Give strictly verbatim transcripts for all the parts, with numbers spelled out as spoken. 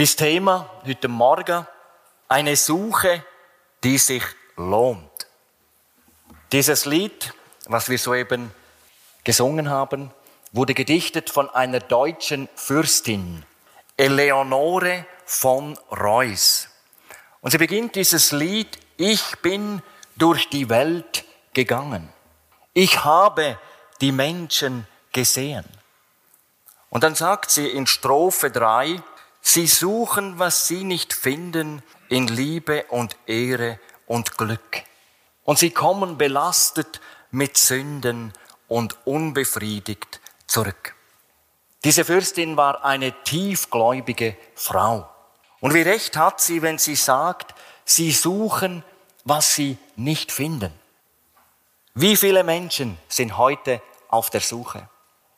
Mein Thema heute Morgen: eine Suche, die sich lohnt. Dieses Lied, was wir soeben gesungen haben, wurde gedichtet von einer deutschen Fürstin, Eleonore von Reuss. Und sie beginnt dieses Lied: Ich bin durch die Welt gegangen. Ich habe die Menschen gesehen. Und dann sagt sie in Strophe drei, sie suchen, was sie nicht finden, in Liebe und Ehre und Glück. Und sie kommen belastet mit Sünden und unbefriedigt zurück. Diese Fürstin war eine tiefgläubige Frau. Und wie recht hat sie, wenn sie sagt, sie suchen, was sie nicht finden. Wie viele Menschen sind heute auf der Suche?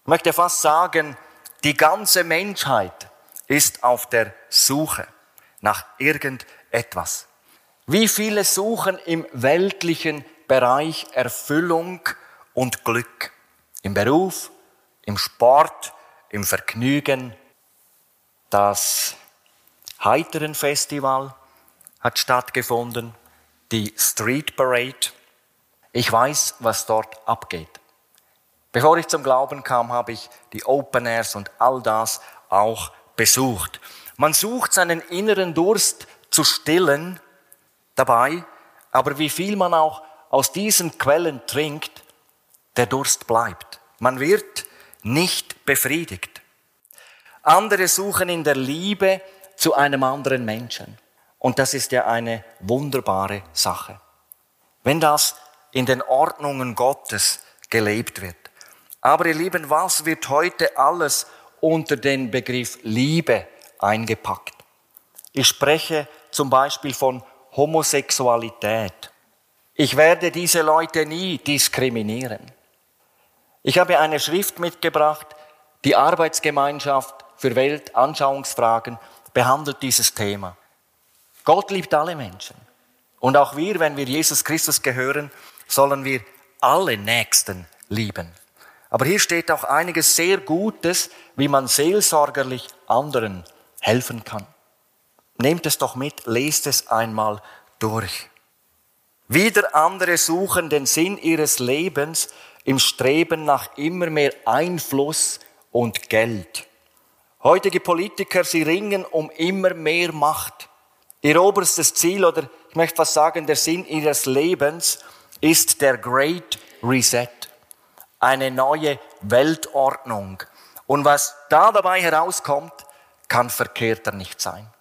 Ich möchte fast sagen, die ganze Menschheit ist auf der Suche nach irgendetwas. Wie viele suchen im weltlichen Bereich Erfüllung und Glück? Im Beruf, im Sport, im Vergnügen. Das Heiteren-Festival hat stattgefunden, die Street Parade. Ich weiß, was dort abgeht. Bevor ich zum Glauben kam, habe ich die Open Airs und all das auch besucht. Man sucht seinen inneren Durst zu stillen dabei, aber wie viel man auch aus diesen Quellen trinkt, der Durst bleibt. Man wird nicht befriedigt. Andere suchen in der Liebe zu einem anderen Menschen. Und das ist ja eine wunderbare Sache, wenn das in den Ordnungen Gottes gelebt wird. Aber ihr Lieben, was wird heute alles unter den Begriff Liebe eingepackt? Ich spreche zum Beispiel von Homosexualität. Ich werde diese Leute nie diskriminieren. Ich habe eine Schrift mitgebracht, die Arbeitsgemeinschaft für Weltanschauungsfragen behandelt dieses Thema. Gott liebt alle Menschen. Und auch wir, wenn wir Jesus Christus gehören, sollen wir alle Nächsten lieben. Aber hier steht auch einiges sehr Gutes, wie man seelsorgerlich anderen helfen kann. Nehmt es doch mit, lest es einmal durch. Wieder andere suchen den Sinn ihres Lebens im Streben nach immer mehr Einfluss und Geld. Heutige Politiker, sie ringen um immer mehr Macht. Ihr oberstes Ziel, oder ich möchte fast sagen, der Sinn ihres Lebens ist der Great Reset. Eine neue Weltordnung. Und was da dabei herauskommt, kann verkehrter nicht sein.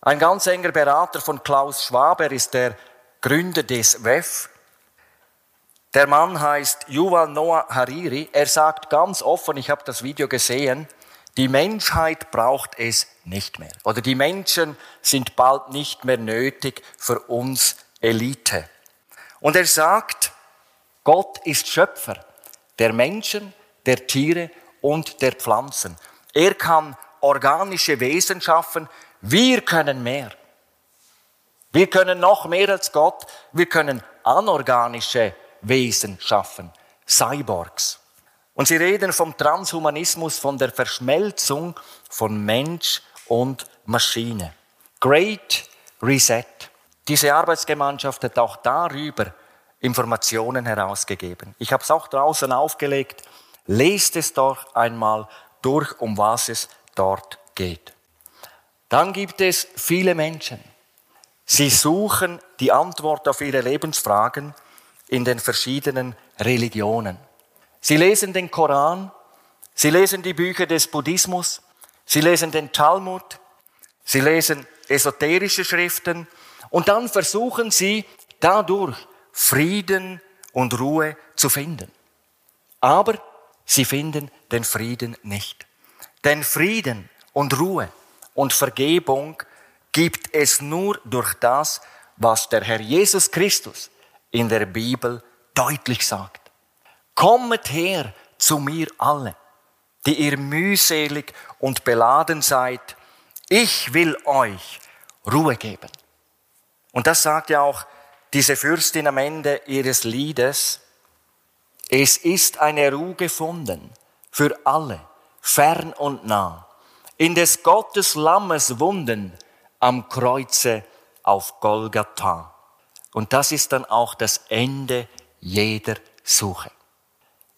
Ein ganz enger Berater von Klaus Schwab, er ist der Gründer des W E F. Der Mann heißt Yuval Noah Harari. Er sagt ganz offen, ich habe das Video gesehen, die Menschheit braucht es nicht mehr. Oder die Menschen sind bald nicht mehr nötig für uns Elite. Und er sagt, Gott ist Schöpfer der Menschen, der Tiere und der Pflanzen. Er kann organische Wesen schaffen. Wir können mehr. Wir können noch mehr als Gott. Wir können anorganische Wesen schaffen. Cyborgs. Und sie reden vom Transhumanismus, von der Verschmelzung von Mensch und Maschine. Great Reset. Diese Arbeitsgemeinschaft hat auch darüber Informationen herausgegeben. Ich habe es auch draußen aufgelegt. Lest es doch einmal durch, um was es dort geht. Dann gibt es viele Menschen. Sie suchen die Antwort auf ihre Lebensfragen in den verschiedenen Religionen. Sie lesen den Koran, sie lesen die Bücher des Buddhismus, sie lesen den Talmud, sie lesen esoterische Schriften und dann versuchen sie dadurch Frieden und Ruhe zu finden. Aber sie finden den Frieden nicht. Denn Frieden und Ruhe und Vergebung gibt es nur durch das, was der Herr Jesus Christus in der Bibel deutlich sagt. Kommet her zu mir alle, die ihr mühselig und beladen seid. Ich will euch Ruhe geben. Und das sagt ja auch diese Fürstin am Ende ihres Liedes: Es ist eine Ruhe gefunden für alle, fern und nah. in des Gottes Lammes Wunden am Kreuze auf Golgatha. Und das ist dann auch das Ende jeder Suche.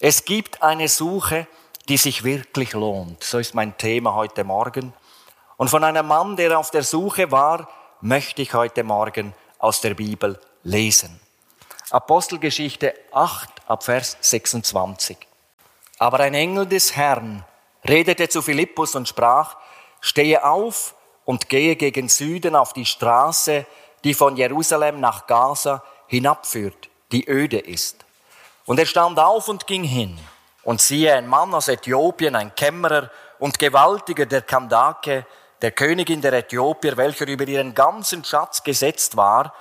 Es gibt eine Suche, die sich wirklich lohnt. So ist mein Thema heute Morgen. Und von einem Mann, der auf der Suche war, möchte ich heute Morgen aus der Bibel lesen. Apostelgeschichte acht, ab Vers sechsundzwanzig. Aber ein Engel des Herrn redete zu Philippus und sprach: Stehe auf und gehe gegen Süden auf die Straße, die von Jerusalem nach Gaza hinabführt, die öde ist. Und er stand auf und ging hin. Und siehe, ein Mann aus Äthiopien, ein Kämmerer und Gewaltiger der Kandake, der Königin der Äthiopier, welcher über ihren ganzen Schatz gesetzt war,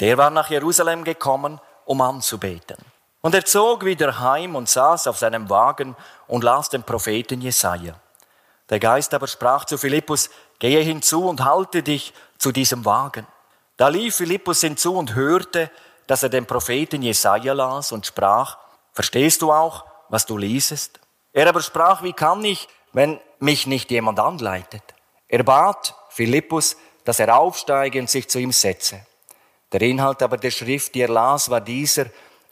der war nach Jerusalem gekommen, um anzubeten. Und er zog wieder heim und saß auf seinem Wagen und las den Propheten Jesaja. Der Geist aber sprach zu Philippus: Gehe hinzu und halte dich zu diesem Wagen. Da lief Philippus hinzu und hörte, dass er den Propheten Jesaja las und sprach: Verstehst du auch, was du liesest? Er aber sprach: Wie kann ich, wenn mich nicht jemand anleitet? Er bat Philippus, dass er aufsteige und sich zu ihm setze. Der Inhalt aber der Schrift, die er las, war dieser: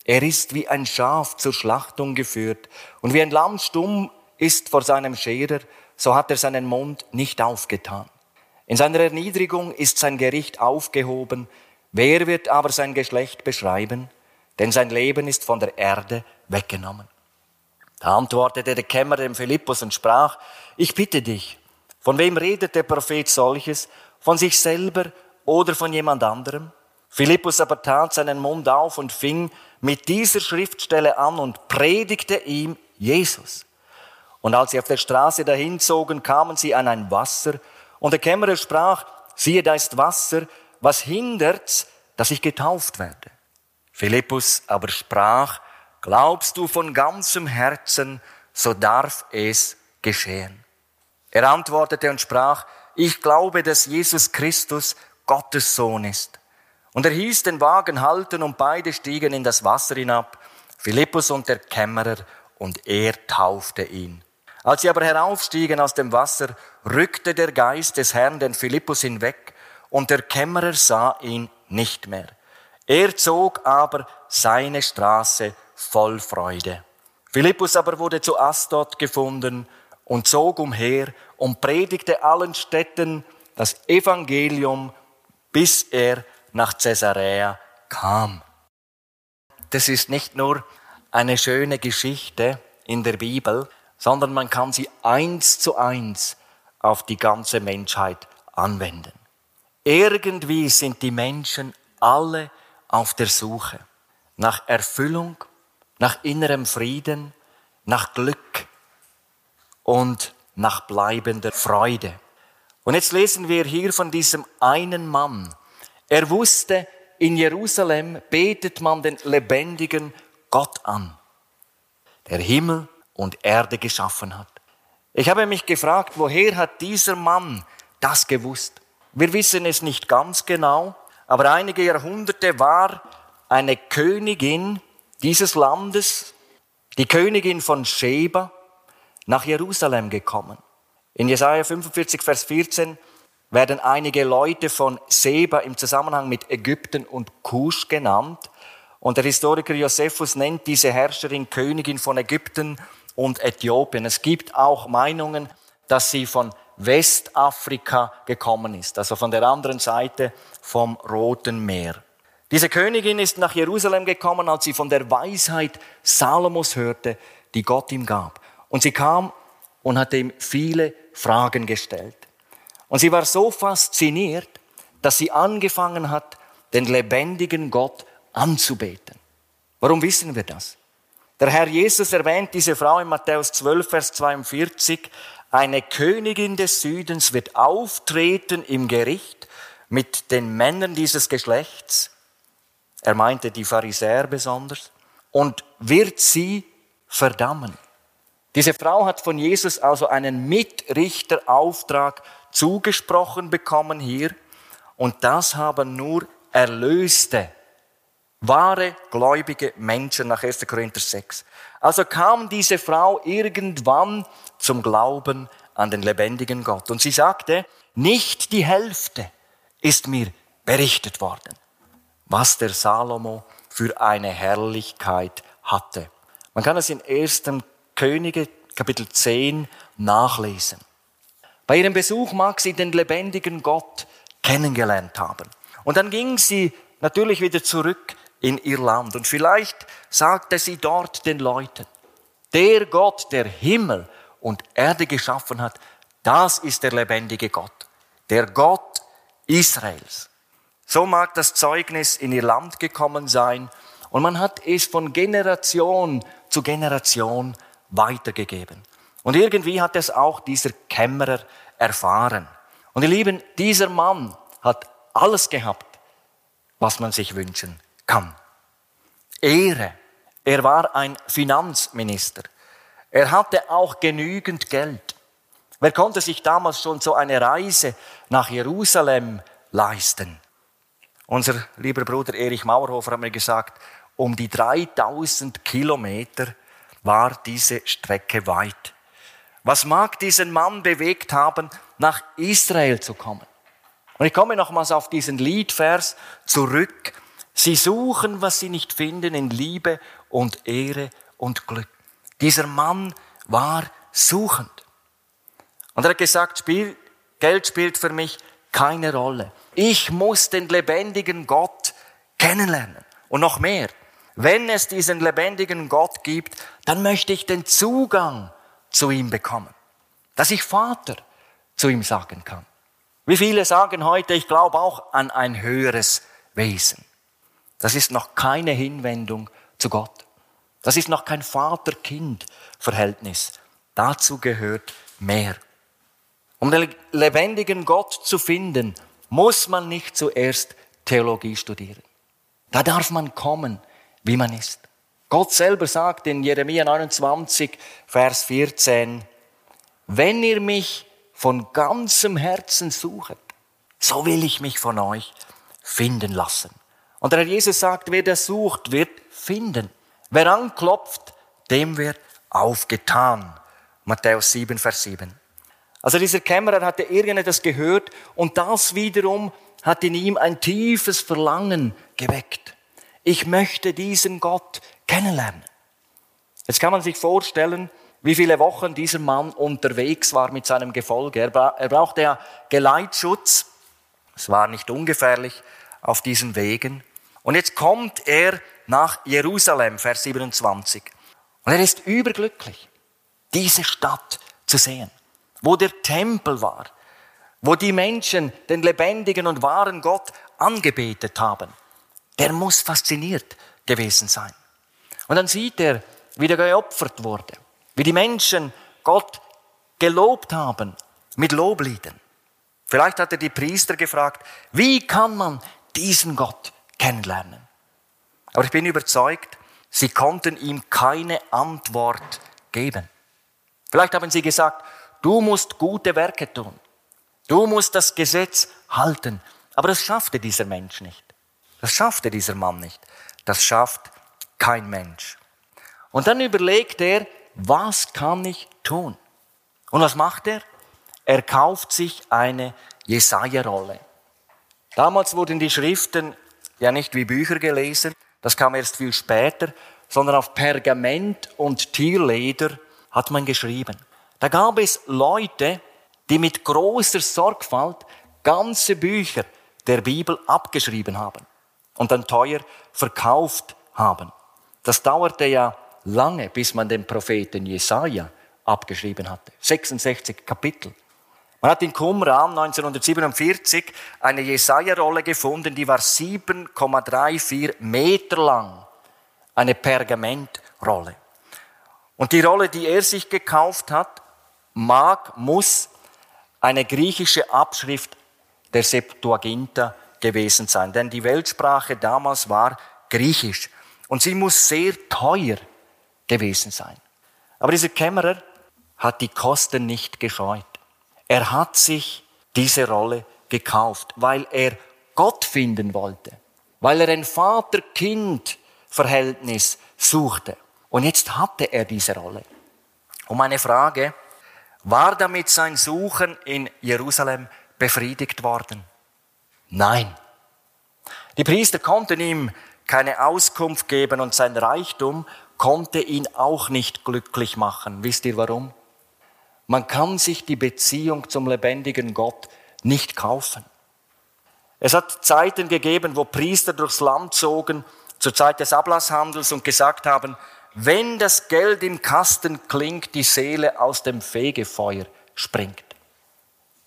Er ist wie ein Schaf zur Schlachtung geführt, und wie ein Lamm stumm ist vor seinem Scherer, so hat er seinen Mund nicht aufgetan. In seiner Erniedrigung ist sein Gericht aufgehoben. Wer wird aber sein Geschlecht beschreiben? Denn sein Leben ist von der Erde weggenommen. Da antwortete der Kämmerer dem Philippus und sprach: Ich bitte dich, von wem redet der Prophet solches? Von sich selber oder von jemand anderem? Philippus aber tat seinen Mund auf und fing mit dieser Schriftstelle an und predigte ihm Jesus. Und als sie auf der Straße dahinzogen, kamen sie an ein Wasser. Und der Kämmerer sprach: Siehe, da ist Wasser. Was hindert's, dass ich getauft werde? Philippus aber sprach: Glaubst du von ganzem Herzen, so darf es geschehen. Er antwortete und sprach: Ich glaube, dass Jesus Christus Gottes Sohn ist. Und er hieß den Wagen halten, und beide stiegen in das Wasser hinab, Philippus und der Kämmerer, und er taufte ihn. Als sie aber heraufstiegen aus dem Wasser, rückte der Geist des Herrn den Philippus hinweg, und der Kämmerer sah ihn nicht mehr. Er zog aber seine Straße voll Freude. Philippus aber wurde zu Asdod gefunden und zog umher und predigte allen Städten das Evangelium, bis er nach Caesarea kam. Das ist nicht nur eine schöne Geschichte in der Bibel, sondern man kann sie eins zu eins auf die ganze Menschheit anwenden. Irgendwie sind die Menschen alle auf der Suche nach Erfüllung, nach innerem Frieden, nach Glück und nach bleibender Freude. Und jetzt lesen wir hier von diesem einen Mann. Er wusste, in Jerusalem betet man den lebendigen Gott an, der Himmel und Erde geschaffen hat. Ich habe mich gefragt, woher hat dieser Mann das gewusst? Wir wissen es nicht ganz genau, aber einige Jahrhunderte war eine Königin dieses Landes, die Königin von Sheba, nach Jerusalem gekommen. In Jesaja fünfundvierzig, Vers vierzehn werden einige Leute von Sheba im Zusammenhang mit Ägypten und Kusch genannt. Und der Historiker Josephus nennt diese Herrscherin Königin von Ägypten und Äthiopien. Es gibt auch Meinungen, dass sie von Westafrika gekommen ist, also von der anderen Seite vom Roten Meer. Diese Königin ist nach Jerusalem gekommen, als sie von der Weisheit Salomos hörte, die Gott ihm gab. Und sie kam und hat ihm viele Fragen gestellt. Und sie war so fasziniert, dass sie angefangen hat, den lebendigen Gott anzubeten. Warum wissen wir das? Der Herr Jesus erwähnt diese Frau in Matthäus zwölf, Vers zweiundvierzig. Eine Königin des Südens wird auftreten im Gericht mit den Männern dieses Geschlechts. Er meinte die Pharisäer besonders, und wird sie verdammen. Diese Frau hat von Jesus also einen Mitrichterauftrag zugesprochen bekommen hier, und das haben nur erlöste, wahre, gläubige Menschen nach erster Korinther sechs. Also kam diese Frau irgendwann zum Glauben an den lebendigen Gott. Und sie sagte, nicht die Hälfte ist mir berichtet worden, was der Salomo für eine Herrlichkeit hatte. Man kann es in erster Könige, Kapitel zehn, nachlesen. Bei ihrem Besuch mag sie den lebendigen Gott kennengelernt haben. Und dann ging sie natürlich wieder zurück in ihr Land. Und vielleicht sagte sie dort den Leuten, der Gott, der Himmel und Erde geschaffen hat, das ist der lebendige Gott, der Gott Israels. So mag das Zeugnis in ihr Land gekommen sein und man hat es von Generation zu Generation weitergegeben. Und irgendwie hat es auch dieser Kämmerer erfahren. Und ihr Lieben, dieser Mann hat alles gehabt, was man sich wünschen kann. Ehre. Er war ein Finanzminister. Er hatte auch genügend Geld. Wer konnte sich damals schon so eine Reise nach Jerusalem leisten? Unser lieber Bruder Erich Mauerhofer hat mir gesagt, um die dreitausend Kilometer war diese Strecke weit. Was mag diesen Mann bewegt haben, nach Israel zu kommen? Und ich komme nochmals auf diesen Liedvers zurück. Sie suchen, was sie nicht finden, in Liebe und Ehre und Glück. Dieser Mann war suchend. Und er hat gesagt, Spiel, Geld spielt für mich keine Rolle. Ich muss den lebendigen Gott kennenlernen. Und noch mehr, wenn es diesen lebendigen Gott gibt, dann möchte ich den Zugang zu ihm bekommen, dass ich Vater zu ihm sagen kann. Wie viele sagen heute, ich glaube auch an ein höheres Wesen. Das ist noch keine Hinwendung zu Gott. Das ist noch kein Vater-Kind-Verhältnis. Dazu gehört mehr. Um den lebendigen Gott zu finden, muss man nicht zuerst Theologie studieren. Da darf man kommen, wie man ist. Gott selber sagt in Jeremia neunundzwanzig, Vers vierzehn, wenn ihr mich von ganzem Herzen suchet, so will ich mich von euch finden lassen. Und der Herr Jesus sagt, wer das sucht, wird finden. Wer anklopft, dem wird aufgetan. Matthäus sieben, Vers sieben. Also dieser Kämmerer hatte irgendetwas gehört und das wiederum hat in ihm ein tiefes Verlangen geweckt. Ich möchte diesen Gott kennenlernen. Jetzt kann man sich vorstellen, wie viele Wochen dieser Mann unterwegs war mit seinem Gefolge. Er, bra- er brauchte ja Geleitschutz. Es war nicht ungefährlich auf diesen Wegen. Und jetzt kommt er nach Jerusalem, Vers siebenundzwanzig. Und er ist überglücklich, diese Stadt zu sehen, wo der Tempel war, wo die Menschen den lebendigen und wahren Gott angebetet haben. Der muss fasziniert gewesen sein. Und dann sieht er, wie der geopfert wurde, wie die Menschen Gott gelobt haben mit Lobliedern. Vielleicht hat er die Priester gefragt, wie kann man diesen Gott kennenlernen? Aber ich bin überzeugt, sie konnten ihm keine Antwort geben. Vielleicht haben sie gesagt, du musst gute Werke tun. Du musst das Gesetz halten. Aber das schaffte dieser Mensch nicht. Das schaffte dieser Mann nicht. Das schafft kein Mensch. Und dann überlegt er, was kann ich tun? Und was macht er? Er kauft sich eine Jesaja-Rolle. Damals wurden die Schriften ja nicht wie Bücher gelesen, das kam erst viel später, sondern auf Pergament und Tierleder hat man geschrieben. Da gab es Leute, die mit großer Sorgfalt ganze Bücher der Bibel abgeschrieben haben und dann teuer verkauft haben. Das dauerte ja lange, bis man den Propheten Jesaja abgeschrieben hatte. sechsundsechzig Kapitel. Man hat in Qumran neunzehnhundertsiebenundvierzig eine Jesaja-Rolle gefunden, die war sieben Komma vierunddreißig Meter lang. Eine Pergamentrolle. Und die Rolle, die er sich gekauft hat, mag, muss eine griechische Abschrift der Septuaginta gewesen sein. Denn die Weltsprache damals war Griechisch. Und sie muss sehr teuer gewesen sein. Aber dieser Kämmerer hat die Kosten nicht gescheut. Er hat sich diese Rolle gekauft, weil er Gott finden wollte. Weil er ein Vater-Kind-Verhältnis suchte. Und jetzt hatte er diese Rolle. Und meine Frage, War damit sein Suchen in Jerusalem befriedigt worden? Nein. Die Priester konnten ihm keine Auskunft geben und sein Reichtum konnte ihn auch nicht glücklich machen. Wisst ihr warum? Man kann sich die Beziehung zum lebendigen Gott nicht kaufen. Es hat Zeiten gegeben, wo Priester durchs Land zogen, zur Zeit des Ablasshandels und gesagt haben, wenn das Geld im Kasten klingt, die Seele aus dem Fegefeuer springt.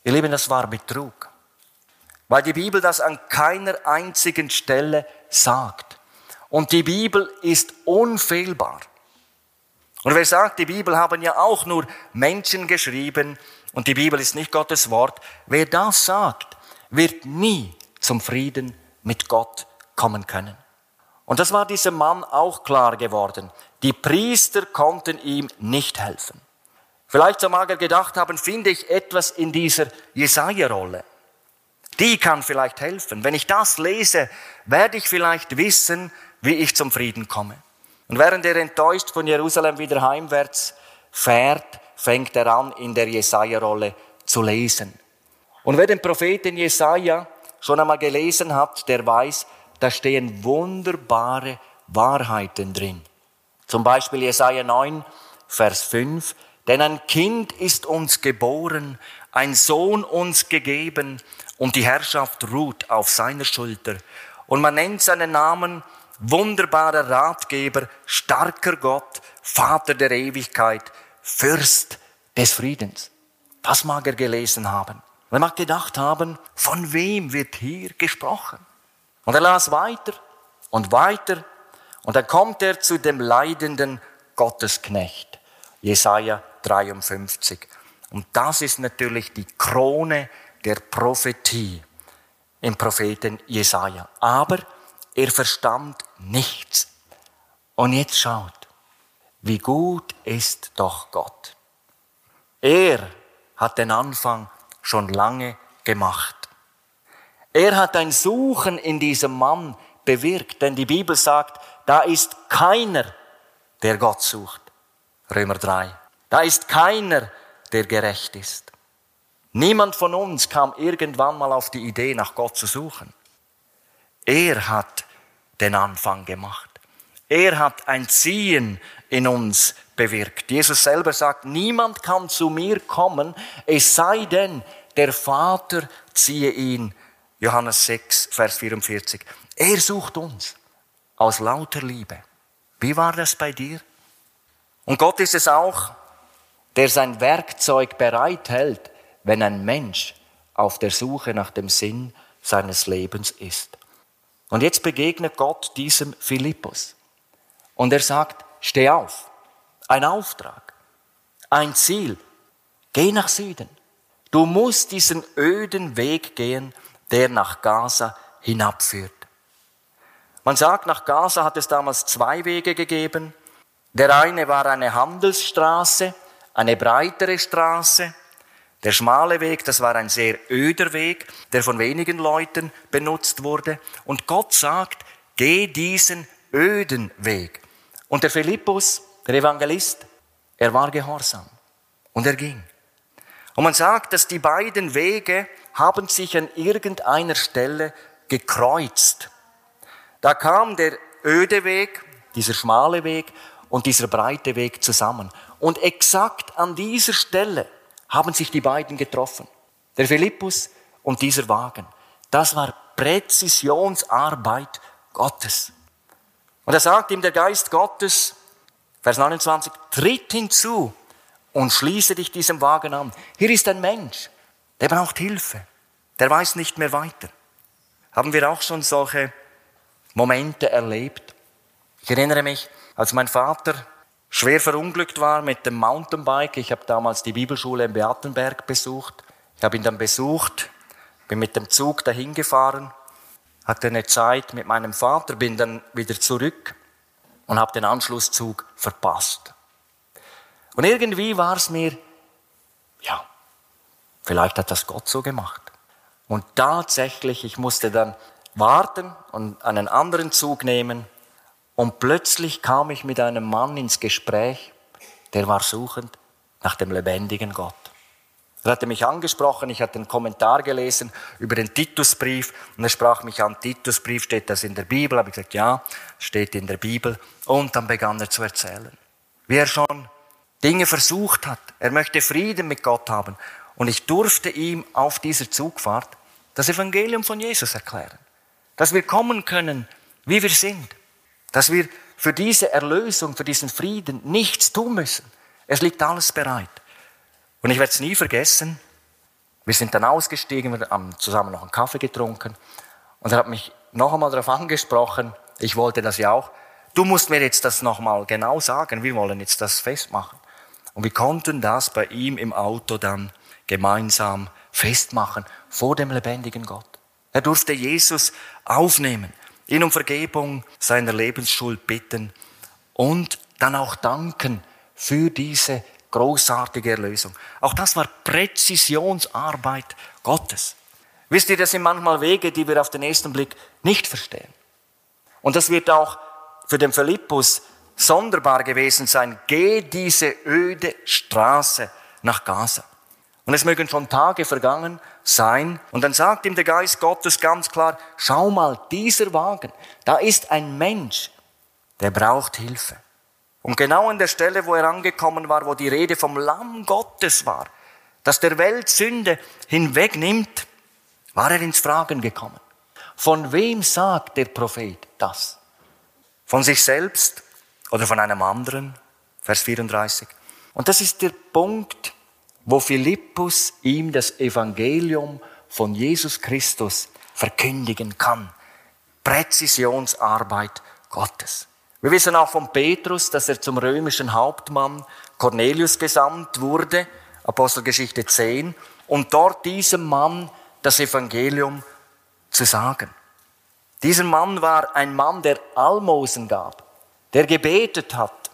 Ihr Lieben, das war Betrug, weil die Bibel das an keiner einzigen Stelle sagt. Und die Bibel ist unfehlbar. Und wer sagt, die Bibel haben ja auch nur Menschen geschrieben und die Bibel ist nicht Gottes Wort, wer das sagt, wird nie zum Frieden mit Gott kommen können. Und das war diesem Mann auch klar geworden. Die Priester konnten ihm nicht helfen. Vielleicht so mag er gedacht haben, finde ich etwas in dieser Jesaja-Rolle. Die kann vielleicht helfen. Wenn ich das lese, werde ich vielleicht wissen, wie ich zum Frieden komme. Und während er enttäuscht von Jerusalem wieder heimwärts fährt, fängt er an, in der Jesaja-Rolle zu lesen. Und wer den Propheten Jesaja schon einmal gelesen hat, der weiß, da stehen wunderbare Wahrheiten drin. Zum Beispiel Jesaja neun, Vers fünf. Denn ein Kind ist uns geboren, ein Sohn uns gegeben und die Herrschaft ruht auf seiner Schulter. Und man nennt seinen Namen wunderbarer Ratgeber, starker Gott, Vater der Ewigkeit, Fürst des Friedens. Das mag er gelesen haben. Man mag gedacht haben, von wem wird hier gesprochen? Und er las weiter und weiter und dann kommt er zu dem leidenden Gottesknecht, Jesaja dreiundfünfzig. Und das ist natürlich die Krone der Prophetie im Propheten Jesaja. Aber er verstand nichts. Und jetzt schaut, wie gut ist doch Gott. Er hat den Anfang schon lange gemacht. Er hat ein Suchen in diesem Mann bewirkt, denn die Bibel sagt, da ist keiner, der Gott sucht. Römer drei. Da ist keiner, der gerecht ist. Niemand von uns kam irgendwann mal auf die Idee, nach Gott zu suchen. Er hat den Anfang gemacht. Er hat ein Ziehen in uns bewirkt. Jesus selber sagt, niemand kann zu mir kommen, es sei denn, der Vater ziehe ihn. Johannes sechs, Vers vierundvierzig. Er sucht uns aus lauter Liebe. Wie war das bei dir? Und Gott ist es auch, der sein Werkzeug bereithält, wenn ein Mensch auf der Suche nach dem Sinn seines Lebens ist. Und jetzt begegnet Gott diesem Philippus. Und er sagt, steh auf. Ein Auftrag. Ein Ziel. Geh nach Süden. Du musst diesen öden Weg gehen, der nach Gaza hinabführt. Man sagt, nach Gaza hat es damals zwei Wege gegeben. Der eine war eine Handelsstraße, eine breitere Straße. Der schmale Weg, das war ein sehr öder Weg, der von wenigen Leuten benutzt wurde. Und Gott sagt, geh diesen öden Weg. Und der Philippus, der Evangelist, er war gehorsam und er ging. Und man sagt, dass die beiden Wege haben sich an irgendeiner Stelle gekreuzt. Da kam der öde Weg, dieser schmale Weg und dieser breite Weg zusammen. Und exakt an dieser Stelle haben sich die beiden getroffen. Der Philippus und dieser Wagen. Das war Präzisionsarbeit Gottes. Und da sagt ihm der Geist Gottes, Vers neunundzwanzig, tritt hinzu und schließe dich diesem Wagen an. Hier ist ein Mensch, der braucht Hilfe. Der weiß nicht mehr weiter. Haben wir auch schon solche Momente erlebt? Ich erinnere mich, als mein Vater schwer verunglückt war mit dem Mountainbike. Ich habe damals die Bibelschule in Beatenberg besucht. Ich habe ihn dann besucht, bin mit dem Zug dahin gefahren, hatte eine Zeit mit meinem Vater, bin dann wieder zurück und habe den Anschlusszug verpasst. Und irgendwie war es mir, ja, vielleicht hat das Gott so gemacht. Und tatsächlich, ich musste dann warten und einen anderen Zug nehmen. Und plötzlich kam ich mit einem Mann ins Gespräch, der war suchend nach dem lebendigen Gott. Er hatte mich angesprochen, ich hatte einen Kommentar gelesen über den Titusbrief und er sprach mich an, Titusbrief, steht das in der Bibel? Habe ich gesagt, ja, steht in der Bibel. Und dann begann er zu erzählen, wie er schon Dinge versucht hat. Er möchte Frieden mit Gott haben. Und ich durfte ihm auf dieser Zugfahrt das Evangelium von Jesus erklären. Dass wir kommen können, wie wir sind. Dass wir für diese Erlösung, für diesen Frieden nichts tun müssen. Es liegt alles bereit. Und ich werde es nie vergessen, wir sind dann ausgestiegen, wir haben zusammen noch einen Kaffee getrunken und er hat mich noch einmal darauf angesprochen, ich wollte das ja auch, du musst mir jetzt das noch mal genau sagen, wir wollen jetzt das festmachen. Und wir konnten das bei ihm im Auto dann gemeinsam festmachen, vor dem lebendigen Gott. Er durfte Jesus aufnehmen, ihn um Vergebung seiner Lebensschuld bitten und dann auch danken für diese großartige Erlösung. Auch das war Präzisionsarbeit Gottes. Wisst ihr, das sind manchmal Wege, die wir auf den ersten Blick nicht verstehen. Und das wird auch für den Philippus sonderbar gewesen sein. Geh diese öde Straße nach Gaza. Und es mögen schon Tage vergangen sein. Und dann sagt ihm der Geist Gottes ganz klar, schau mal, dieser Wagen, da ist ein Mensch, der braucht Hilfe. Und genau an der Stelle, wo er angekommen war, wo die Rede vom Lamm Gottes war, das der Welt Sünde hinwegnimmt, war er ins Fragen gekommen. Von wem sagt der Prophet das? Von sich selbst oder von einem anderen? Vers vierunddreißig. Und das ist der Punkt, wo Philippus ihm das Evangelium von Jesus Christus verkündigen kann. Präzisionsarbeit Gottes. Wir wissen auch von Petrus, dass er zum römischen Hauptmann Cornelius gesandt wurde, Apostelgeschichte zehn, und dort diesem Mann das Evangelium zu sagen. Dieser Mann war ein Mann, der Almosen gab, der gebetet hat,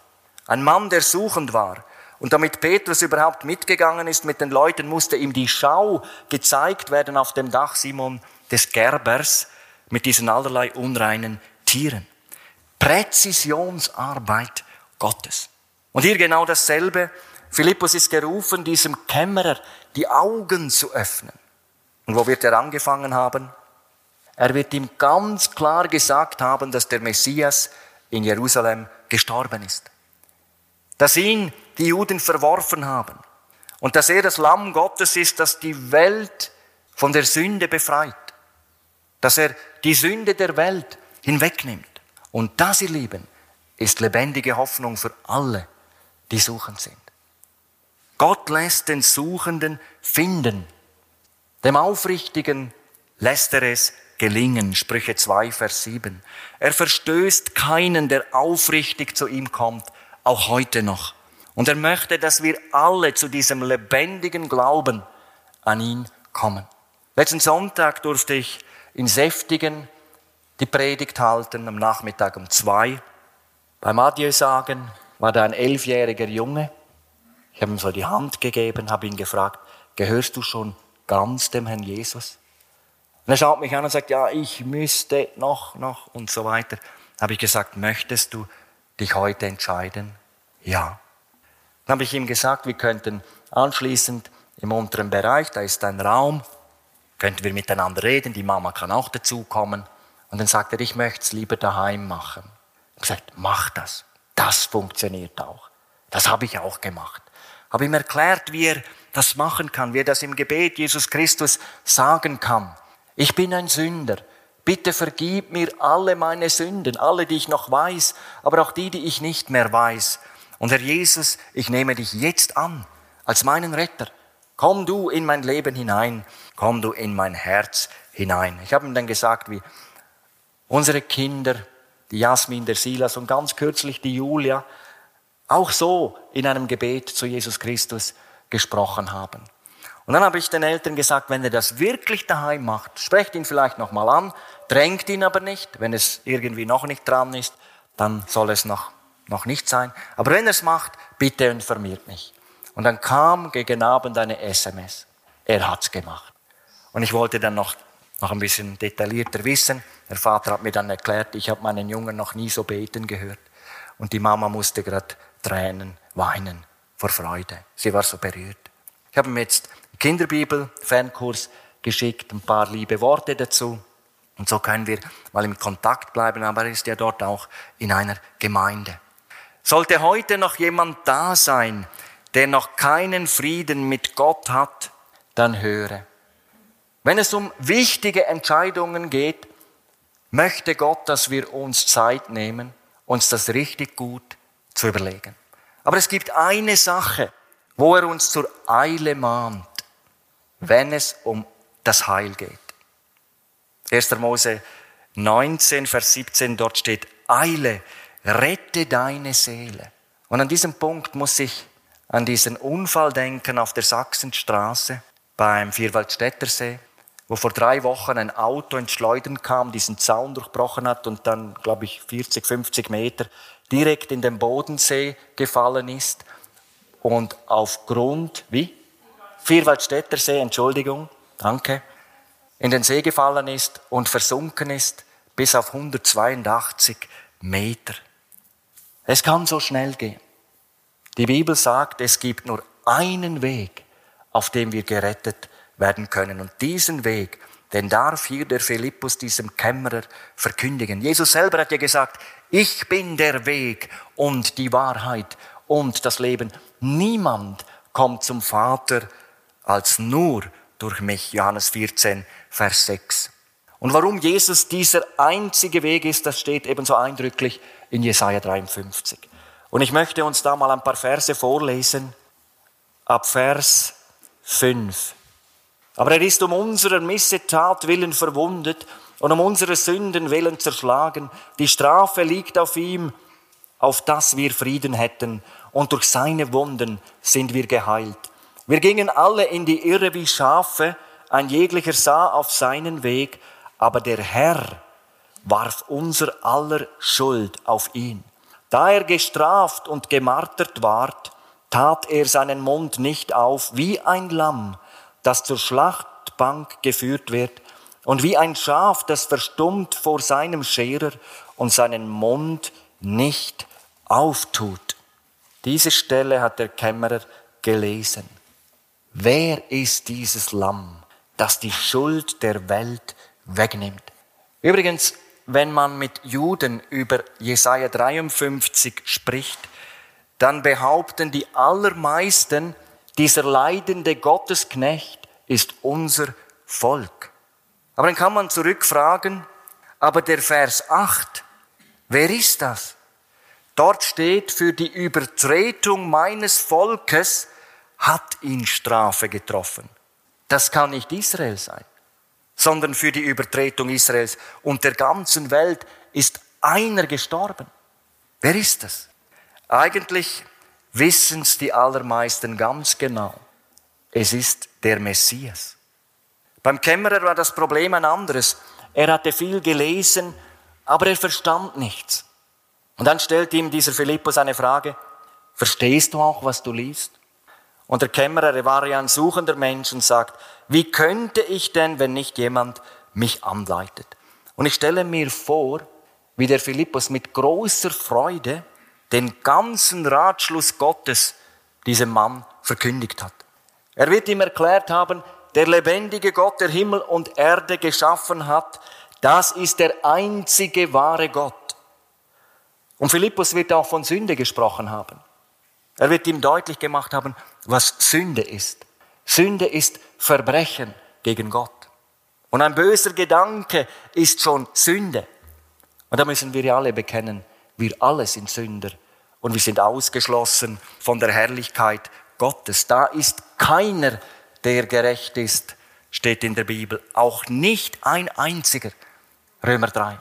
ein Mann, der suchend war. Und damit Petrus überhaupt mitgegangen ist mit den Leuten, musste ihm die Schau gezeigt werden auf dem Dach Simon des Gerbers mit diesen allerlei unreinen Tieren. Präzisionsarbeit Gottes. Und hier genau dasselbe. Philippus ist gerufen, diesem Kämmerer die Augen zu öffnen. Und wo wird er angefangen haben? Er wird ihm ganz klar gesagt haben, dass der Messias in Jerusalem gestorben ist. Dass ihn die Juden verworfen haben. Und dass er das Lamm Gottes ist, das die Welt von der Sünde befreit. Dass er die Sünde der Welt hinwegnimmt. Und das, ihr Lieben, ist lebendige Hoffnung für alle, die suchend sind. Gott lässt den Suchenden finden. Dem Aufrichtigen lässt er es gelingen. Sprüche zwei, Vers sieben. Er verstößt keinen, der aufrichtig zu ihm kommt, auch heute noch. Und er möchte, dass wir alle zu diesem lebendigen Glauben an ihn kommen. Letzten Sonntag durfte ich in Säftigen die Predigt halten, am Nachmittag um zwei. Beim Adieu sagen war da ein elfjähriger Junge. Ich habe ihm so die Hand gegeben, habe ihn gefragt, gehörst du schon ganz dem Herrn Jesus? Und er schaut mich an und sagt, ja, ich müsste noch, noch und so weiter. Dann habe ich gesagt, möchtest du dich heute entscheiden? Ja. Dann habe ich ihm gesagt, wir könnten anschließend im unteren Bereich, da ist ein Raum, könnten wir miteinander reden, die Mama kann auch dazukommen. Und dann sagt er, ich möchte es lieber daheim machen. Ich habe gesagt, mach das. Das funktioniert auch. Das habe ich auch gemacht. Habe ihm erklärt, wie er das machen kann, wie er das im Gebet Jesus Christus sagen kann. Ich bin ein Sünder. Bitte vergib mir alle meine Sünden, alle, die ich noch weiß, aber auch die, die ich nicht mehr weiß. Und Herr Jesus, ich nehme dich jetzt an als meinen Retter. Komm du in mein Leben hinein. Komm du in mein Herz hinein. Ich habe ihm dann gesagt, wie unsere Kinder, die Jasmin, der Silas und ganz kürzlich die Julia, auch so in einem Gebet zu Jesus Christus gesprochen haben. Und dann habe ich den Eltern gesagt, wenn ihr das wirklich daheim macht, sprecht ihn vielleicht nochmal an, drängt ihn aber nicht. Wenn es irgendwie noch nicht dran ist, dann soll es noch, noch nicht sein. Aber wenn er es macht, bitte informiert mich. Und dann kam gegen Abend eine S M S. Er hat's gemacht. Und ich wollte dann noch Noch ein bisschen detaillierter wissen. Der Vater hat mir dann erklärt, ich habe meinen Jungen noch nie so beten gehört. Und die Mama musste gerade Tränen weinen vor Freude. Sie war so berührt. Ich Ich habe ihm jetzt einen Kinderbibel-Fernkurs geschickt, ein paar liebe Worte dazu. Und so können wir mal im Kontakt bleiben, aber er ist ja dort auch in einer Gemeinde. Sollte heute noch jemand da sein, der noch keinen Frieden mit Gott hat, dann höre. Wenn es um wichtige Entscheidungen geht, möchte Gott, dass wir uns Zeit nehmen, uns das richtig gut zu überlegen. Aber es gibt eine Sache, wo er uns zur Eile mahnt, wenn es um das Heil geht. erster Mose neunzehn, Vers siebzehn, dort steht, Eile, rette deine Seele. Und an diesem Punkt muss ich an diesen Unfall denken auf der Sachsenstraße beim Vierwaldstättersee, wo vor drei Wochen ein Auto ins Schleudern kam, diesen Zaun durchbrochen hat und dann, glaube ich, vierzig, fünfzig Meter direkt in den Bodensee gefallen ist. Und aufgrund, wie? Vierwaldstättersee, Entschuldigung, danke, in den See gefallen ist und versunken ist bis auf hundertzweiundachtzig Meter. Es kann so schnell gehen. Die Bibel sagt, es gibt nur einen Weg, auf dem wir gerettet werden können. Und diesen Weg, den darf hier der Philippus diesem Kämmerer verkündigen. Jesus selber hat ja gesagt, ich bin der Weg und die Wahrheit und das Leben. Niemand kommt zum Vater als nur durch mich. Johannes vierzehn, Vers sechs. Und warum Jesus dieser einzige Weg ist, das steht ebenso eindrücklich in Jesaja dreiundfünfzig. Und ich möchte uns da mal ein paar Verse vorlesen, ab Vers fünf. Aber er ist um unserer Missetat willen verwundet und um unsere Sünden willen zerschlagen. Die Strafe liegt auf ihm, auf dass wir Frieden hätten. Und durch seine Wunden sind wir geheilt. Wir gingen alle in die Irre wie Schafe, ein jeglicher sah auf seinen Weg, aber der Herr warf unser aller Schuld auf ihn. Da er gestraft und gemartert ward, tat er seinen Mund nicht auf, wie ein Lamm, das zur Schlachtbank geführt wird, und wie ein Schaf, das verstummt vor seinem Scherer und seinen Mund nicht auftut. Diese Stelle hat der Kämmerer gelesen. Wer ist dieses Lamm, das die Schuld der Welt wegnimmt? Übrigens, wenn man mit Juden über Jesaja dreiundfünfzig spricht, dann behaupten die allermeisten, dieser leidende Gottesknecht ist unser Volk. Aber dann kann man zurückfragen, aber der Vers acht, wer ist das? Dort steht, für die Übertretung meines Volkes hat ihn Strafe getroffen. Das kann nicht Israel sein, sondern für die Übertretung Israels und der ganzen Welt ist einer gestorben. Wer ist das? Eigentlich wissen es die allermeisten ganz genau. Es ist der Messias. Beim Kämmerer war das Problem ein anderes. Er hatte viel gelesen, aber er verstand nichts. Und dann stellt ihm dieser Philippus eine Frage, verstehst du auch, was du liest? Und der Kämmerer, er war ja ein suchender Mensch und sagt, wie könnte ich denn, wenn nicht jemand mich anleitet? Und ich stelle mir vor, wie der Philippus mit großer Freude den ganzen Ratschluss Gottes diesem Mann verkündigt hat. Er wird ihm erklärt haben, der lebendige Gott, der Himmel und Erde geschaffen hat, das ist der einzige wahre Gott. Und Philippus wird auch von Sünde gesprochen haben. Er wird ihm deutlich gemacht haben, was Sünde ist. Sünde ist Verbrechen gegen Gott. Und ein böser Gedanke ist schon Sünde. Und da müssen wir ja alle bekennen, wir alle sind Sünder und wir sind ausgeschlossen von der Herrlichkeit Gottes. Da ist keiner, der gerecht ist, steht in der Bibel. Auch nicht ein einziger. Römer drei.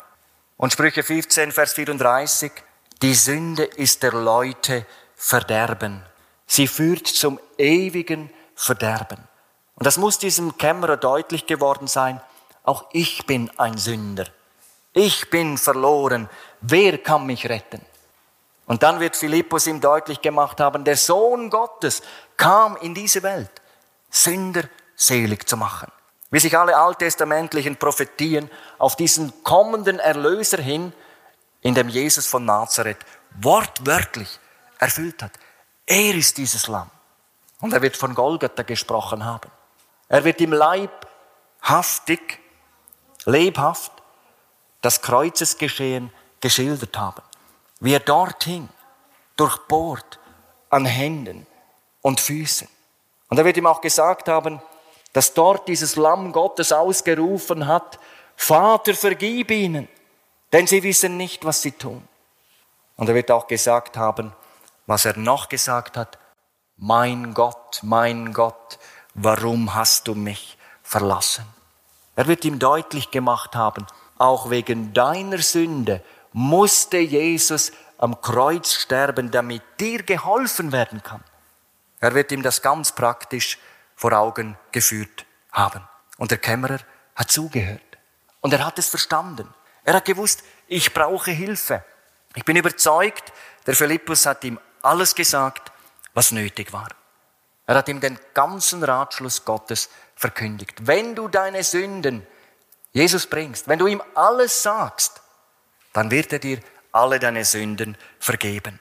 Und Sprüche vierzehn, Vers vierunddreißig. Die Sünde ist der Leute Verderben. Sie führt zum ewigen Verderben. Und das muss diesem Kämmerer deutlich geworden sein. Auch ich bin ein Sünder. Ich bin verloren. Wer kann mich retten? Und dann wird Philippus ihm deutlich gemacht haben, der Sohn Gottes kam in diese Welt, Sünder selig zu machen. Wie sich alle alttestamentlichen Prophetien auf diesen kommenden Erlöser hin, in dem Jesus von Nazareth wortwörtlich erfüllt hat. Er ist dieses Lamm. Und er wird von Golgatha gesprochen haben. Er wird im Leib hastig, lebhaft das Kreuzesgeschehen geschildert haben. Wie er dort hing, durchbohrt an Händen und Füßen. Und er wird ihm auch gesagt haben, dass dort dieses Lamm Gottes ausgerufen hat, Vater, vergib ihnen, denn sie wissen nicht, was sie tun. Und er wird auch gesagt haben, was er noch gesagt hat, mein Gott, mein Gott, warum hast du mich verlassen? Er wird ihm deutlich gemacht haben, auch wegen deiner Sünde musste Jesus am Kreuz sterben, damit dir geholfen werden kann. Er wird ihm das ganz praktisch vor Augen geführt haben. Und der Kämmerer hat zugehört. Und er hat es verstanden. Er hat gewusst, ich brauche Hilfe. Ich bin überzeugt, der Philippus hat ihm alles gesagt, was nötig war. Er hat ihm den ganzen Ratschluss Gottes verkündigt. Wenn du deine Sünden Jesus bringst, wenn du ihm alles sagst, dann wird er dir alle deine Sünden vergeben.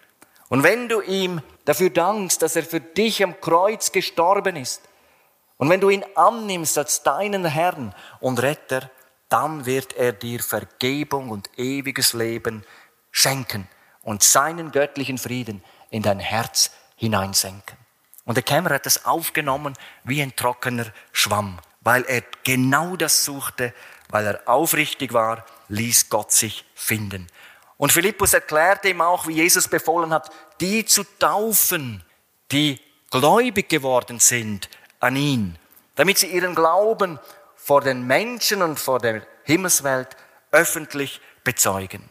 Und wenn du ihm dafür dankst, dass er für dich am Kreuz gestorben ist, und wenn du ihn annimmst als deinen Herrn und Retter, dann wird er dir Vergebung und ewiges Leben schenken und seinen göttlichen Frieden in dein Herz hineinsenken. Und der Kämmerer hat das aufgenommen wie ein trockener Schwamm, weil er genau das suchte, weil er aufrichtig war, ließ Gott sich finden. Und Philippus erklärte ihm auch, wie Jesus befohlen hat, die zu taufen, die gläubig geworden sind an ihn, damit sie ihren Glauben vor den Menschen und vor der Himmelswelt öffentlich bezeugen.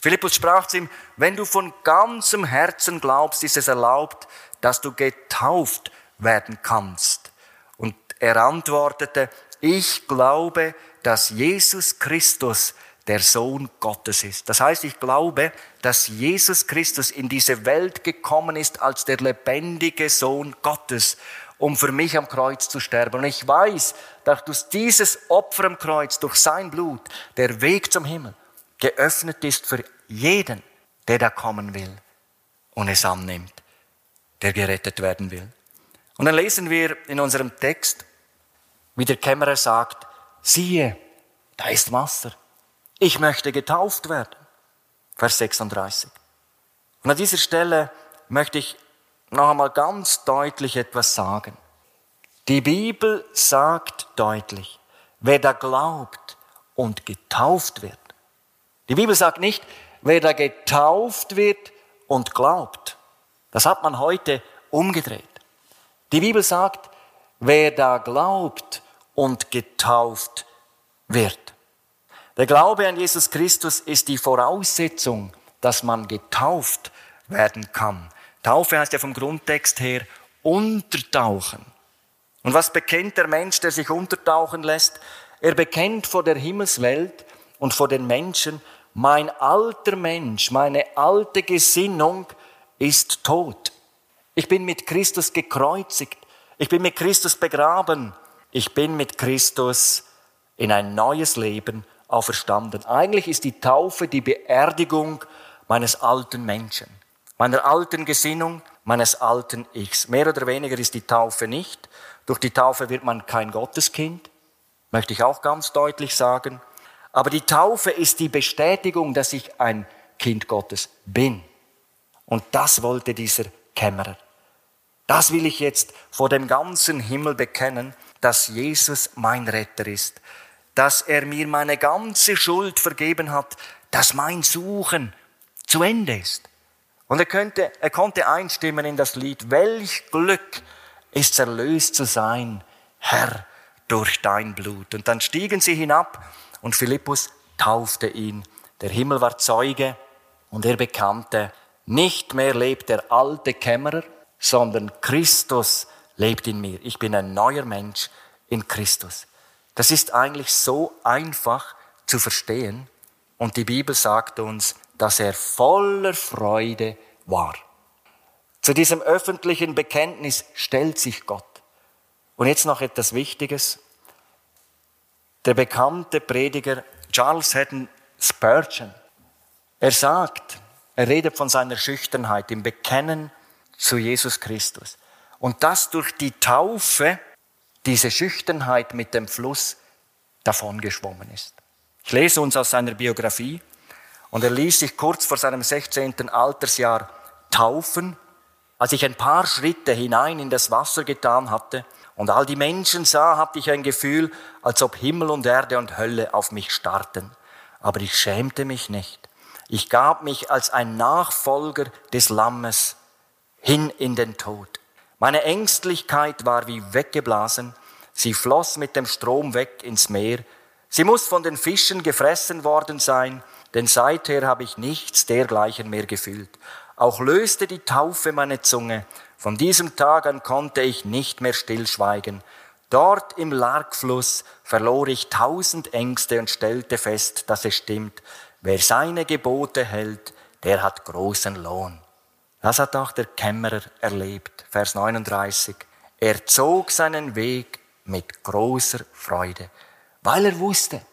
Philippus sprach zu ihm, wenn du von ganzem Herzen glaubst, ist es erlaubt, dass du getauft werden kannst. Und er antwortete, ich glaube, dass Jesus Christus der Sohn Gottes ist. Das heißt, ich glaube, dass Jesus Christus in diese Welt gekommen ist als der lebendige Sohn Gottes, um für mich am Kreuz zu sterben. Und ich weiß, dass durch dieses Opfer am Kreuz, durch sein Blut, der Weg zum Himmel geöffnet ist für jeden, der da kommen will und es annimmt, der gerettet werden will. Und dann lesen wir in unserem Text, wie der Kämmerer sagt, siehe, da ist Wasser, ich möchte getauft werden. Vers sechsunddreißig. Und an dieser Stelle möchte ich noch einmal ganz deutlich etwas sagen. Die Bibel sagt deutlich, wer da glaubt und getauft wird. Die Bibel sagt nicht, wer da getauft wird und glaubt. Das hat man heute umgedreht. Die Bibel sagt, wer da glaubt und getauft wird. Der Glaube an Jesus Christus ist die Voraussetzung, dass man getauft werden kann. Taufe heißt ja vom Grundtext her untertauchen. Und was bekennt der Mensch, der sich untertauchen lässt? Er bekennt vor der Himmelswelt und vor den Menschen, mein alter Mensch, meine alte Gesinnung ist tot. Ich bin mit Christus gekreuzigt. Ich bin mit Christus begraben. Ich bin mit Christus in ein neues Leben auferstanden. Eigentlich ist die Taufe die Beerdigung meines alten Menschen, meiner alten Gesinnung, meines alten Ichs. Mehr oder weniger ist die Taufe nicht. Durch die Taufe wird man kein Gotteskind, möchte ich auch ganz deutlich sagen. Aber die Taufe ist die Bestätigung, dass ich ein Kind Gottes bin. Und das wollte dieser Kämmerer. Das will ich jetzt vor dem ganzen Himmel bekennen, dass Jesus mein Retter ist, dass er mir meine ganze Schuld vergeben hat, dass mein Suchen zu Ende ist. Und er, könnte, er konnte einstimmen in das Lied, welch Glück ist's erlöst zu sein, Herr, durch dein Blut. Und dann stiegen sie hinab und Philippus taufte ihn. Der Himmel war Zeuge und er bekannte, nicht mehr lebt der alte Kämmerer, sondern Christus lebt in mir. Ich bin ein neuer Mensch in Christus. Das ist eigentlich so einfach zu verstehen. Und die Bibel sagt uns, dass er voller Freude war. Zu diesem öffentlichen Bekenntnis stellt sich Gott. Und jetzt noch etwas Wichtiges. Der bekannte Prediger Charles Haddon Spurgeon, er sagt, er redet von seiner Schüchternheit im Bekennen zu Jesus Christus. und dass durch die Taufe diese Schüchternheit mit dem Fluss davongeschwommen ist. Ich lese uns aus seiner Biografie. Und er ließ sich kurz vor seinem sechzehnten Altersjahr taufen. Als ich ein paar Schritte hinein in das Wasser getan hatte und all die Menschen sah, hatte ich ein Gefühl, als ob Himmel und Erde und Hölle auf mich starrten. Aber ich schämte mich nicht. Ich gab mich als ein Nachfolger des Lammes hin in den Tod. Meine Ängstlichkeit war wie weggeblasen. Sie floss mit dem Strom weg ins Meer. Sie muss von den Fischen gefressen worden sein, denn seither habe ich nichts dergleichen mehr gefühlt. Auch löste die Taufe meine Zunge. Von diesem Tag an konnte ich nicht mehr stillschweigen. Dort im Largfluss verlor ich tausend Ängste und stellte fest, dass es stimmt. Wer seine Gebote hält, der hat großen Lohn. Das hat auch der Kämmerer erlebt. Vers neununddreißig. Er zog seinen Weg mit großer Freude, weil er wusste,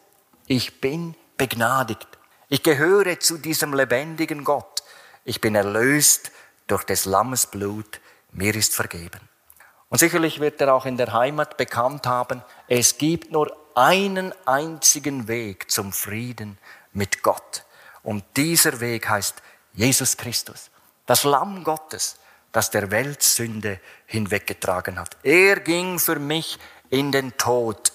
ich bin begnadigt. Ich gehöre zu diesem lebendigen Gott. Ich bin erlöst durch des Lammes Blut. Mir ist vergeben. Und sicherlich wird er auch in der Heimat bekannt haben, es gibt nur einen einzigen Weg zum Frieden mit Gott. Und dieser Weg heißt Jesus Christus, das Lamm Gottes, das der Welt Sünde hinweggetragen hat. Er ging für mich in den Tod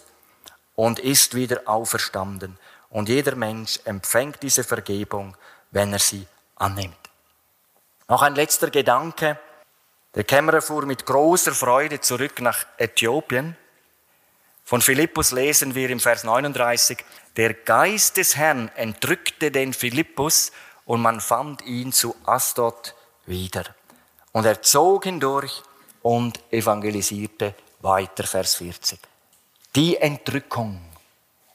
und ist wieder auferstanden. Und jeder Mensch empfängt diese Vergebung, wenn er sie annimmt. Noch ein letzter Gedanke. Der Kämmerer fuhr mit großer Freude zurück nach Äthiopien. Von Philippus lesen wir im Vers neununddreißig. Der Geist des Herrn entrückte den Philippus und man fand ihn zu Asdod wieder. Und er zog hindurch und evangelisierte weiter. Vers vierzig. Die Entrückung.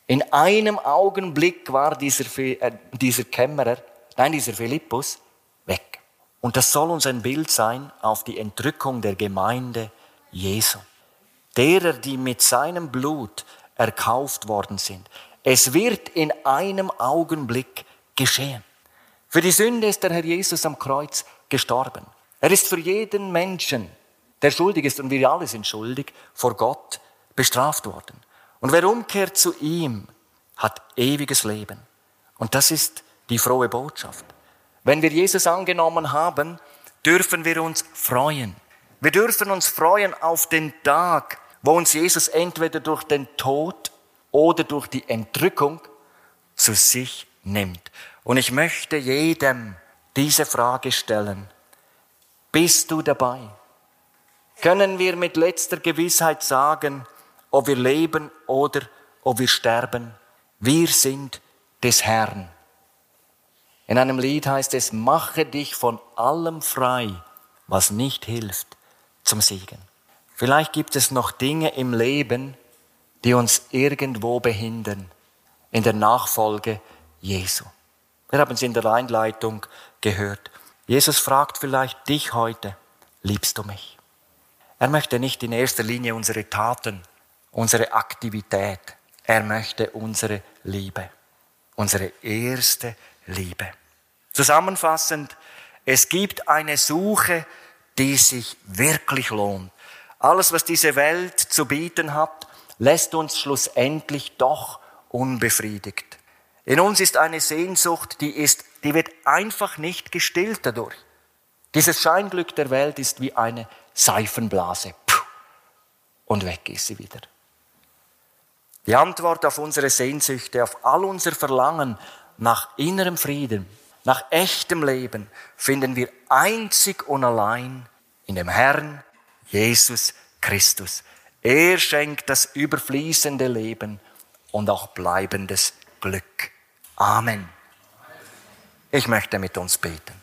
In einem Augenblick war dieser, äh, dieser Kämmerer, nein, dieser Philippus weg. Und das soll uns ein Bild sein auf die Entrückung der Gemeinde Jesu. Derer, die mit seinem Blut erkauft worden sind. Es wird in einem Augenblick geschehen. Für die Sünde ist der Herr Jesus am Kreuz gestorben. Er ist für jeden Menschen, der schuldig ist, und wir alle sind schuldig, vor Gott bestraft worden. Und wer umkehrt zu ihm, hat ewiges Leben. Und das ist die frohe Botschaft. Wenn wir Jesus angenommen haben, dürfen wir uns freuen. Wir dürfen uns freuen auf den Tag, wo uns Jesus entweder durch den Tod oder durch die Entrückung zu sich nimmt. Und ich möchte jedem diese Frage stellen. Bist du dabei? Können wir mit letzter Gewissheit sagen, ob wir leben oder ob wir sterben, wir sind des Herrn. In einem Lied heißt es, mache dich von allem frei, was nicht hilft, zum Siegen. Vielleicht gibt es noch Dinge im Leben, die uns irgendwo behindern, in der Nachfolge Jesu. Wir haben es in der Einleitung gehört. Jesus fragt vielleicht dich heute, liebst du mich? Er möchte nicht in erster Linie unsere Taten, unsere Aktivität. Er möchte unsere Liebe. Unsere erste Liebe. Zusammenfassend, es gibt eine Suche, die sich wirklich lohnt. Alles, was diese Welt zu bieten hat, lässt uns schlussendlich doch unbefriedigt. In uns ist eine Sehnsucht, die ist, die wird einfach nicht gestillt dadurch. Dieses Scheinglück der Welt ist wie eine Seifenblase. Puh, und weg ist sie wieder. Die Antwort auf unsere Sehnsüchte, auf all unser Verlangen nach innerem Frieden, nach echtem Leben, finden wir einzig und allein in dem Herrn Jesus Christus. Er schenkt das überfließende Leben und auch bleibendes Glück. Amen. Ich möchte mit uns beten.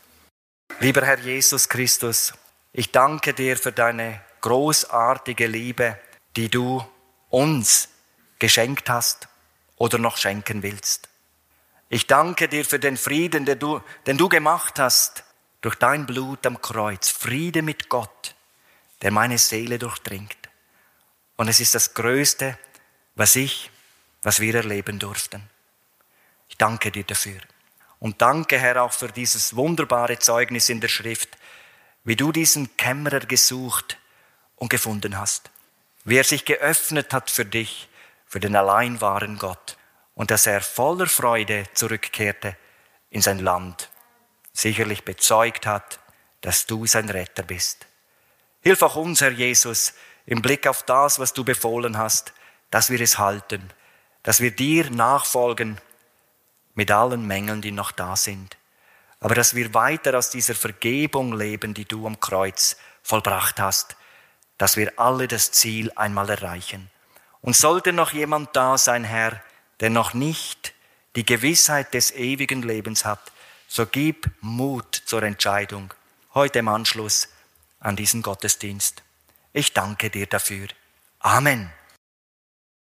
Lieber Herr Jesus Christus, ich danke dir für deine großartige Liebe, die du uns geschenkt hast oder noch schenken willst. Ich danke dir für den Frieden, den du, den du gemacht hast durch dein Blut am Kreuz. Friede mit Gott, der meine Seele durchdringt. Und es ist das Größte, was ich, was wir erleben durften. Ich danke dir dafür. Und danke, Herr, auch für dieses wunderbare Zeugnis in der Schrift, wie du diesen Kämmerer gesucht und gefunden hast. Wer sich geöffnet hat für dich, für den allein wahren Gott, und dass er voller Freude zurückkehrte in sein Land, sicherlich bezeugt hat, dass du sein Retter bist. Hilf auch uns, Herr Jesus, im Blick auf das, was du befohlen hast, dass wir es halten, dass wir dir nachfolgen mit allen Mängeln, die noch da sind, aber dass wir weiter aus dieser Vergebung leben, die du am Kreuz vollbracht hast, dass wir alle das Ziel einmal erreichen. Und sollte noch jemand da sein, Herr, der noch nicht die Gewissheit des ewigen Lebens hat, so gib Mut zur Entscheidung, heute im Anschluss an diesen Gottesdienst. Ich danke dir dafür. Amen.